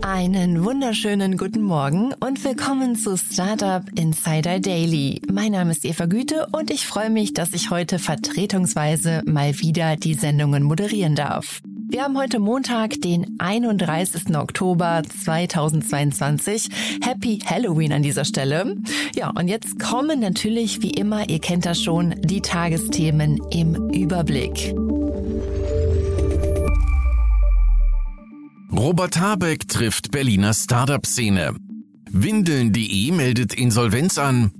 Einen wunderschönen guten Morgen und willkommen zu Startup Insider Daily. Mein Name ist Eva Güte und ich freue mich, dass ich heute vertretungsweise mal wieder die Sendungen moderieren darf. Wir haben heute Montag, den 31. Oktober 2022. Happy Halloween an dieser Stelle. Ja, und jetzt kommen natürlich, wie immer, ihr kennt das schon, die Tagesthemen im Überblick. Robert Habeck trifft Berliner Startup-Szene. Windeln.de meldet Insolvenz an.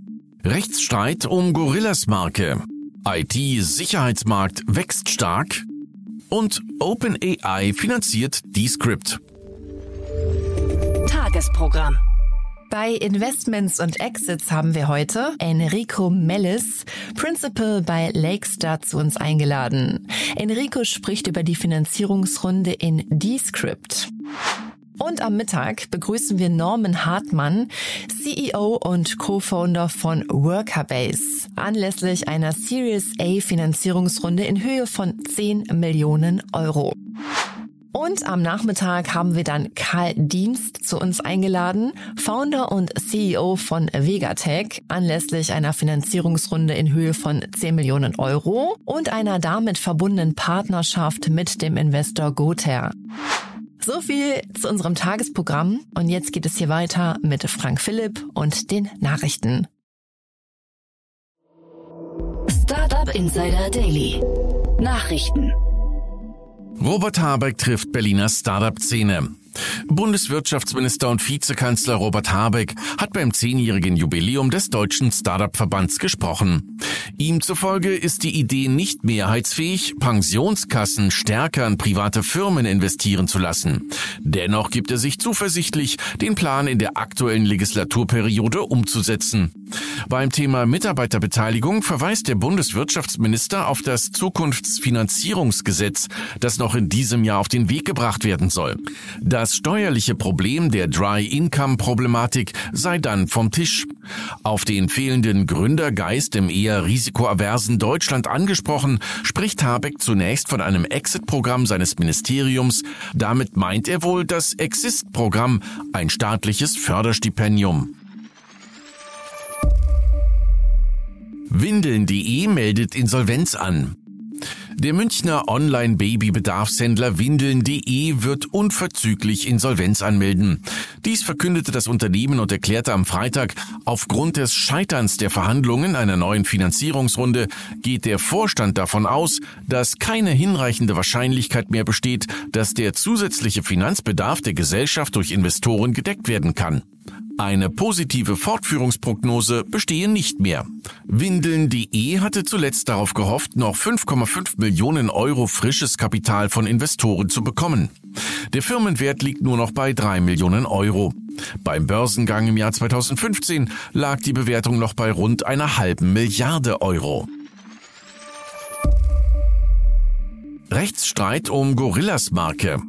Rechtsstreit um Gorillas-Marke. IT-Sicherheitsmarkt wächst stark. Und OpenAI finanziert Descript. Tagesprogramm. Bei Investments und Exits haben wir heute Enrico Mellis, Principal bei Lakestar, zu uns eingeladen. Enrico spricht über die Finanzierungsrunde in Descript. Und am Mittag begrüßen wir Norman Hartmann, CEO und Co-Founder von Workerbase, anlässlich einer Series A Finanzierungsrunde in Höhe von 10 Millionen Euro. Und am Nachmittag haben wir dann Karl Dienst zu uns eingeladen, Founder und CEO von VegaTech, anlässlich einer Finanzierungsrunde in Höhe von 10 Millionen Euro und einer damit verbundenen Partnerschaft mit dem Investor Gother. So viel zu unserem Tagesprogramm und jetzt geht es hier weiter mit Frank Philipp und den Nachrichten. Startup Insider Daily Nachrichten. Robert Habeck trifft Berliner Startup-Szene. Bundeswirtschaftsminister und Vizekanzler Robert Habeck hat beim 10-jährigen Jubiläum des Deutschen Startup-Verbands gesprochen. Ihm zufolge ist die Idee nicht mehrheitsfähig, Pensionskassen stärker an private Firmen investieren zu lassen. Dennoch gibt er sich zuversichtlich, den Plan in der aktuellen Legislaturperiode umzusetzen. Beim Thema Mitarbeiterbeteiligung verweist der Bundeswirtschaftsminister auf das Zukunftsfinanzierungsgesetz, das noch in diesem Jahr auf den Weg gebracht werden soll. Das steuerliche Problem der Dry-Income-Problematik sei dann vom Tisch. Auf den fehlenden Gründergeist im eher risikoaversen Deutschland angesprochen, spricht Habeck zunächst von einem Exit-Programm seines Ministeriums. Damit meint er wohl das Exist-Programm, ein staatliches Förderstipendium. Windeln.de meldet Insolvenz an. Der Münchner Online-Baby-Bedarfshändler Windeln.de wird unverzüglich Insolvenz anmelden. Dies verkündete das Unternehmen und erklärte am Freitag, aufgrund des Scheiterns der Verhandlungen einer neuen Finanzierungsrunde geht der Vorstand davon aus, dass keine hinreichende Wahrscheinlichkeit mehr besteht, dass der zusätzliche Finanzbedarf der Gesellschaft durch Investoren gedeckt werden kann. Eine positive Fortführungsprognose bestehe nicht mehr. Windeln.de hatte zuletzt darauf gehofft, noch 5,5 Millionen Euro frisches Kapital von Investoren zu bekommen. Der Firmenwert liegt nur noch bei 3 Millionen Euro. Beim Börsengang im Jahr 2015 lag die Bewertung noch bei rund einer halben Milliarde Euro. Rechtsstreit um Gorillas-Marke.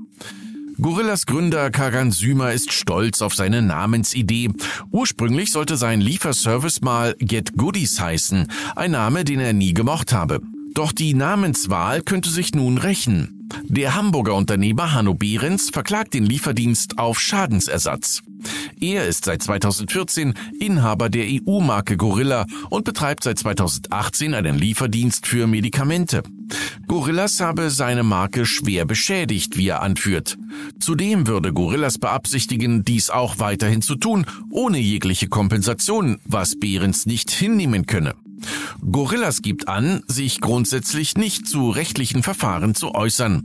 Gorillas Gründer Kagan Sümer ist stolz auf seine Namensidee. Ursprünglich sollte sein Lieferservice mal Get Goodies heißen, ein Name, den er nie gemocht habe. Doch die Namenswahl könnte sich nun rächen. Der Hamburger Unternehmer Hanno Behrens verklagt den Lieferdienst auf Schadensersatz. Er ist seit 2014 Inhaber der EU-Marke Gorilla und betreibt seit 2018 einen Lieferdienst für Medikamente. Gorillas habe seine Marke schwer beschädigt, wie er anführt. Zudem würde Gorillas beabsichtigen, dies auch weiterhin zu tun, ohne jegliche Kompensation, was Behrens nicht hinnehmen könne. Gorillas gibt an, sich grundsätzlich nicht zu rechtlichen Verfahren zu äußern.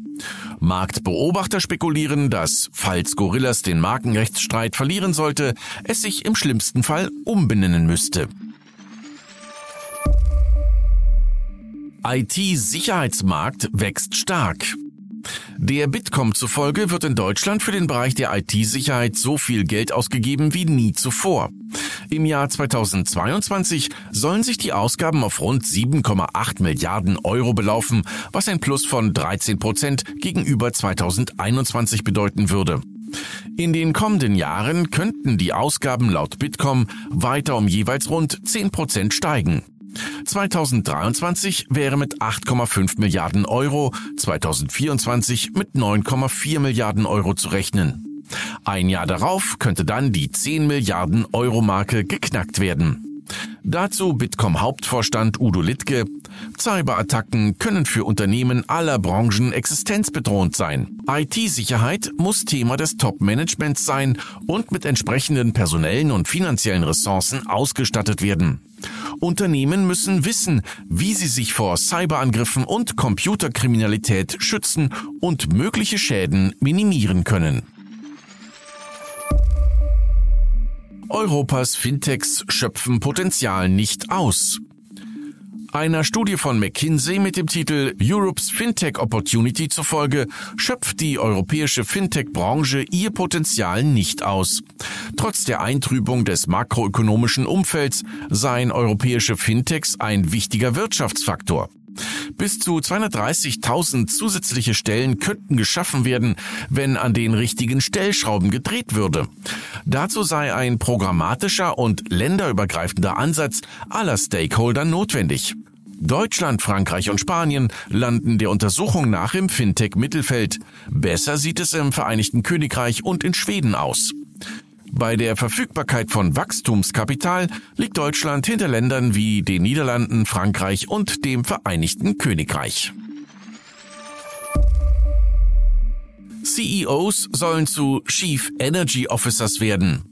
Marktbeobachter spekulieren, dass, falls Gorillas den Markenrechtsstreit verlieren sollte, es sich im schlimmsten Fall umbenennen müsste. IT-Sicherheitsmarkt wächst stark. Der Bitkom zufolge wird in Deutschland für den Bereich der IT-Sicherheit so viel Geld ausgegeben wie nie zuvor. Im Jahr 2022 sollen sich die Ausgaben auf rund 7,8 Milliarden Euro belaufen, was ein Plus von 13% gegenüber 2021 bedeuten würde. In den kommenden Jahren könnten die Ausgaben laut Bitkom weiter um jeweils rund 10% steigen. 2023 wäre mit 8,5 Milliarden Euro, 2024 mit 9,4 Milliarden Euro zu rechnen. Ein Jahr darauf könnte dann die 10 Milliarden Euro Marke geknackt werden. Dazu Bitkom-Hauptvorstand Udo Littke: Cyberattacken können für Unternehmen aller Branchen existenzbedrohend sein. IT-Sicherheit muss Thema des Top-Managements sein und mit entsprechenden personellen und finanziellen Ressourcen ausgestattet werden. Unternehmen müssen wissen, wie sie sich vor Cyberangriffen und Computerkriminalität schützen und mögliche Schäden minimieren können. Europas Fintechs schöpfen Potenzial nicht aus. Einer Studie von McKinsey mit dem Titel Europe's Fintech Opportunity zufolge schöpft die europäische Fintech-Branche ihr Potenzial nicht aus. Trotz der Eintrübung des makroökonomischen Umfelds seien europäische Fintechs ein wichtiger Wirtschaftsfaktor. Bis zu 230.000 zusätzliche Stellen könnten geschaffen werden, wenn an den richtigen Stellschrauben gedreht würde. Dazu sei ein programmatischer und länderübergreifender Ansatz aller Stakeholder notwendig. Deutschland, Frankreich und Spanien landen der Untersuchung nach im Fintech-Mittelfeld. Besser sieht es im Vereinigten Königreich und in Schweden aus. Bei der Verfügbarkeit von Wachstumskapital liegt Deutschland hinter Ländern wie den Niederlanden, Frankreich und dem Vereinigten Königreich. CEOs sollen zu Chief Energy Officers werden.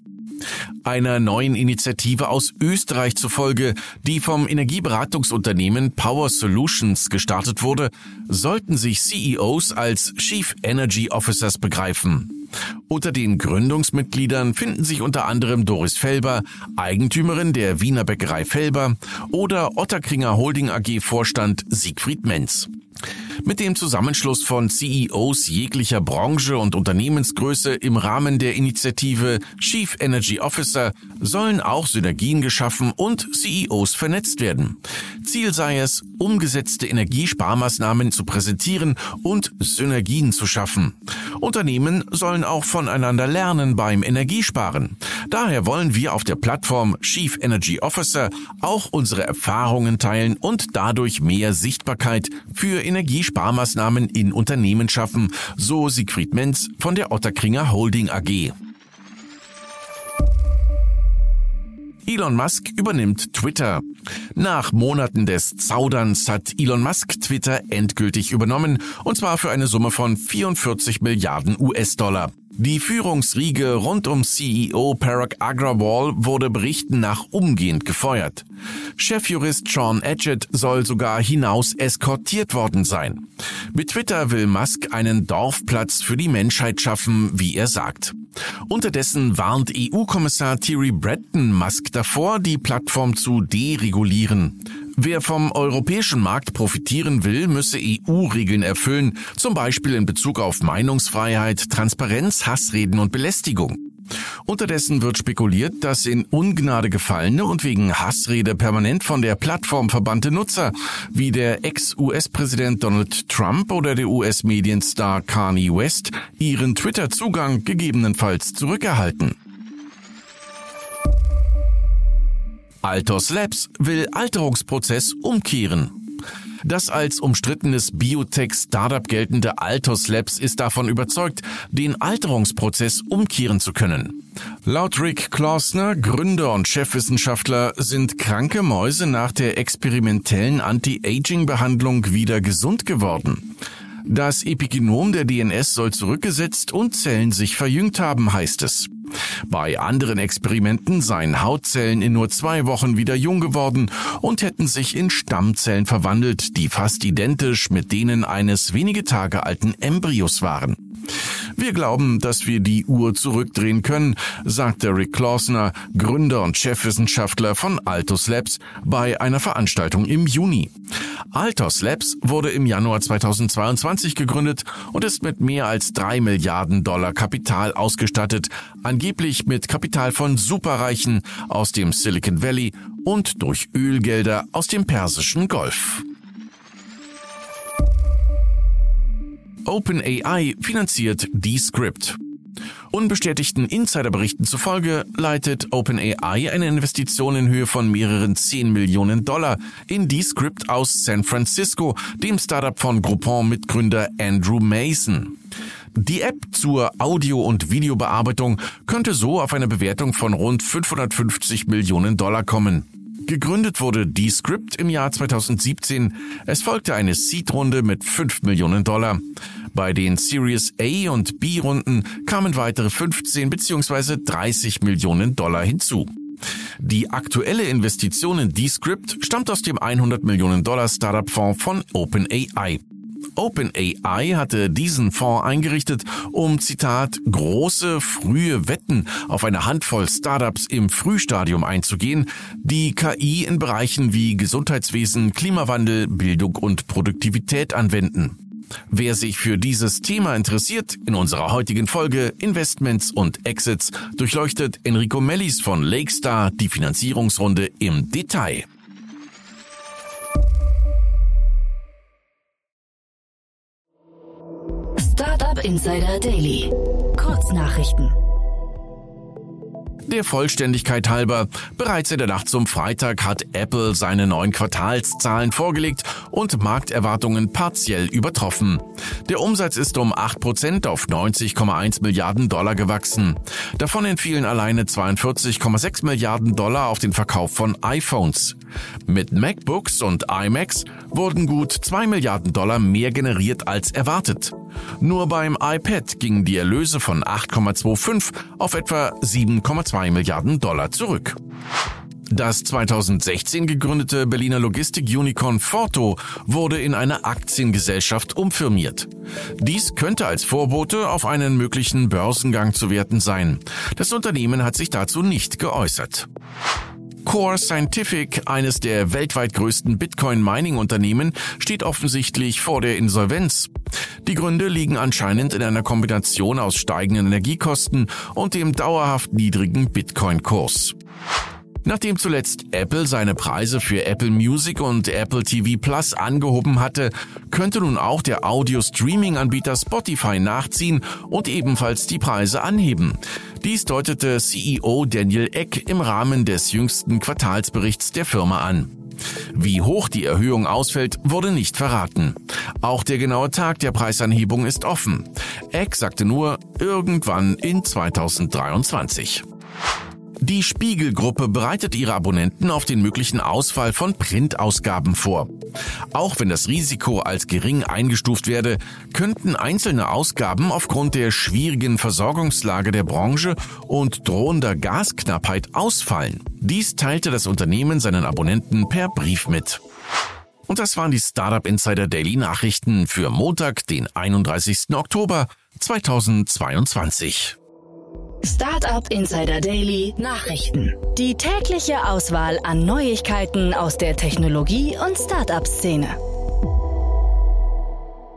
Einer neuen Initiative aus Österreich zufolge, die vom Energieberatungsunternehmen Power Solutions gestartet wurde, sollten sich CEOs als Chief Energy Officers begreifen. Unter den Gründungsmitgliedern finden sich unter anderem Doris Felber, Eigentümerin der Wiener Bäckerei Felber, oder Ottakringer Holding AG-Vorstand Siegfried Menz. Mit dem Zusammenschluss von CEOs jeglicher Branche und Unternehmensgröße im Rahmen der Initiative Chief Energy Officer sollen auch Synergien geschaffen und CEOs vernetzt werden. Ziel sei es, umgesetzte Energiesparmaßnahmen zu präsentieren und Synergien zu schaffen. Unternehmen sollen auch voneinander lernen beim Energiesparen. Daher wollen wir auf der Plattform Chief Energy Officer auch unsere Erfahrungen teilen und dadurch mehr Sichtbarkeit für Energiesparmaßnahmen in Unternehmen schaffen, so Siegfried Menz von der Ottakringer Holding AG. Elon Musk übernimmt Twitter. Nach Monaten des Zauderns hat Elon Musk Twitter endgültig übernommen, und zwar für eine Summe von 44 Milliarden US-Dollar. Die Führungsriege rund um CEO Parag Agrawal wurde Berichten nach umgehend gefeuert. Chefjurist Sean Edgett soll sogar hinaus eskortiert worden sein. Mit Twitter will Musk einen Dorfplatz für die Menschheit schaffen, wie er sagt. Unterdessen warnt EU-Kommissar Thierry Breton Musk davor, die Plattform zu deregulieren. Wer vom europäischen Markt profitieren will, müsse EU-Regeln erfüllen, zum Beispiel in Bezug auf Meinungsfreiheit, Transparenz, Hassreden und Belästigung. Unterdessen wird spekuliert, dass in Ungnade gefallene und wegen Hassrede permanent von der Plattform verbannte Nutzer wie der Ex-US-Präsident Donald Trump oder der US-Medienstar Kanye West ihren Twitter-Zugang gegebenenfalls zurückerhalten. Altos Labs will Alterungsprozess umkehren. Das als umstrittenes Biotech-Startup geltende Altos Labs ist davon überzeugt, den Alterungsprozess umkehren zu können. Laut Rick Klausner, Gründer und Chefwissenschaftler, sind kranke Mäuse nach der experimentellen Anti-Aging-Behandlung wieder gesund geworden. Das Epigenom der DNS soll zurückgesetzt und Zellen sich verjüngt haben, heißt es. Bei anderen Experimenten seien Hautzellen in nur 2 Wochen wieder jung geworden und hätten sich in Stammzellen verwandelt, die fast identisch mit denen eines wenige Tage alten Embryos waren. Wir glauben, dass wir die Uhr zurückdrehen können, sagte Rick Klausner, Gründer und Chefwissenschaftler von Altos Labs, bei einer Veranstaltung im Juni. Altos Labs wurde im Januar 2022 gegründet und ist mit mehr als $3 Milliarden Kapital ausgestattet, angeblich mit Kapital von Superreichen aus dem Silicon Valley und durch Ölgelder aus dem Persischen Golf. OpenAI finanziert Descript. Unbestätigten Insiderberichten zufolge leitet OpenAI eine Investition in Höhe von mehreren $10 Millionen in Descript aus San Francisco, dem Startup von Groupon-Mitgründer Andrew Mason. Die App zur Audio- und Videobearbeitung könnte so auf eine Bewertung von rund $550 Millionen kommen. Gegründet wurde Descript im Jahr 2017. Es folgte eine Seed-Runde mit $5 Millionen. Bei den Series A- und B-Runden kamen weitere 15 bzw. $30 Millionen hinzu. Die aktuelle Investition in Descript stammt aus dem $100 Millionen Startup-Fonds von OpenAI. OpenAI hatte diesen Fonds eingerichtet, um, Zitat, große, frühe Wetten auf eine Handvoll Startups im Frühstadium einzugehen, die KI in Bereichen wie Gesundheitswesen, Klimawandel, Bildung und Produktivität anwenden. Wer sich für dieses Thema interessiert, in unserer heutigen Folge Investments und Exits durchleuchtet Enrico Mellis von Lakestar die Finanzierungsrunde im Detail. Insider Daily. Kurznachrichten. Der Vollständigkeit halber, bereits in der Nacht zum Freitag hat Apple seine neuen Quartalszahlen vorgelegt und Markterwartungen partiell übertroffen. Der Umsatz ist um 8% auf $90,1 Milliarden gewachsen. Davon entfielen alleine $42,6 Milliarden auf den Verkauf von iPhones. Mit MacBooks und iMacs wurden gut $2 Milliarden mehr generiert als erwartet. Nur beim iPad gingen die Erlöse von 8,25 auf etwa $7,2 Milliarden zurück. Das 2016 gegründete Berliner Logistik-Unicorn Forto wurde in eine Aktiengesellschaft umfirmiert. Dies könnte als Vorbote auf einen möglichen Börsengang zu werten sein. Das Unternehmen hat sich dazu nicht geäußert. Core Scientific, eines der weltweit größten Bitcoin-Mining-Unternehmen, steht offensichtlich vor der Insolvenz. Die Gründe liegen anscheinend in einer Kombination aus steigenden Energiekosten und dem dauerhaft niedrigen Bitcoin-Kurs. Nachdem zuletzt Apple seine Preise für Apple Music und Apple TV Plus angehoben hatte, könnte nun auch der Audio-Streaming-Anbieter Spotify nachziehen und ebenfalls die Preise anheben. Dies deutete CEO Daniel Ek im Rahmen des jüngsten Quartalsberichts der Firma an. Wie hoch die Erhöhung ausfällt, wurde nicht verraten. Auch der genaue Tag der Preisanhebung ist offen. Ek sagte nur, irgendwann in 2023. Die Spiegel-Gruppe bereitet ihre Abonnenten auf den möglichen Ausfall von Printausgaben vor. Auch wenn das Risiko als gering eingestuft werde, könnten einzelne Ausgaben aufgrund der schwierigen Versorgungslage der Branche und drohender Gasknappheit ausfallen. Dies teilte das Unternehmen seinen Abonnenten per Brief mit. Und das waren die Startup Insider Daily Nachrichten für Montag, den 31. Oktober 2022. Startup Insider Daily Nachrichten. Die tägliche Auswahl an Neuigkeiten aus der Technologie- und Startup-Szene.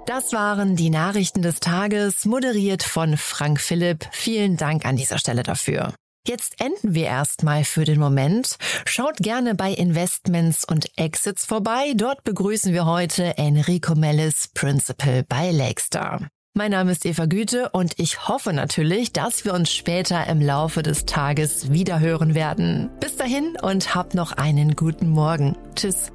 Das waren die Nachrichten des Tages, moderiert von Frank Philipp. Vielen Dank an dieser Stelle dafür. Jetzt enden wir erstmal für den Moment. Schaut gerne bei Investments und Exits vorbei. Dort begrüßen wir heute Enrico Mellis, Principal bei Lakestar. Mein Name ist Eva Güte und ich hoffe natürlich, dass wir uns später im Laufe des Tages wiederhören werden. Bis dahin und habt noch einen guten Morgen. Tschüss.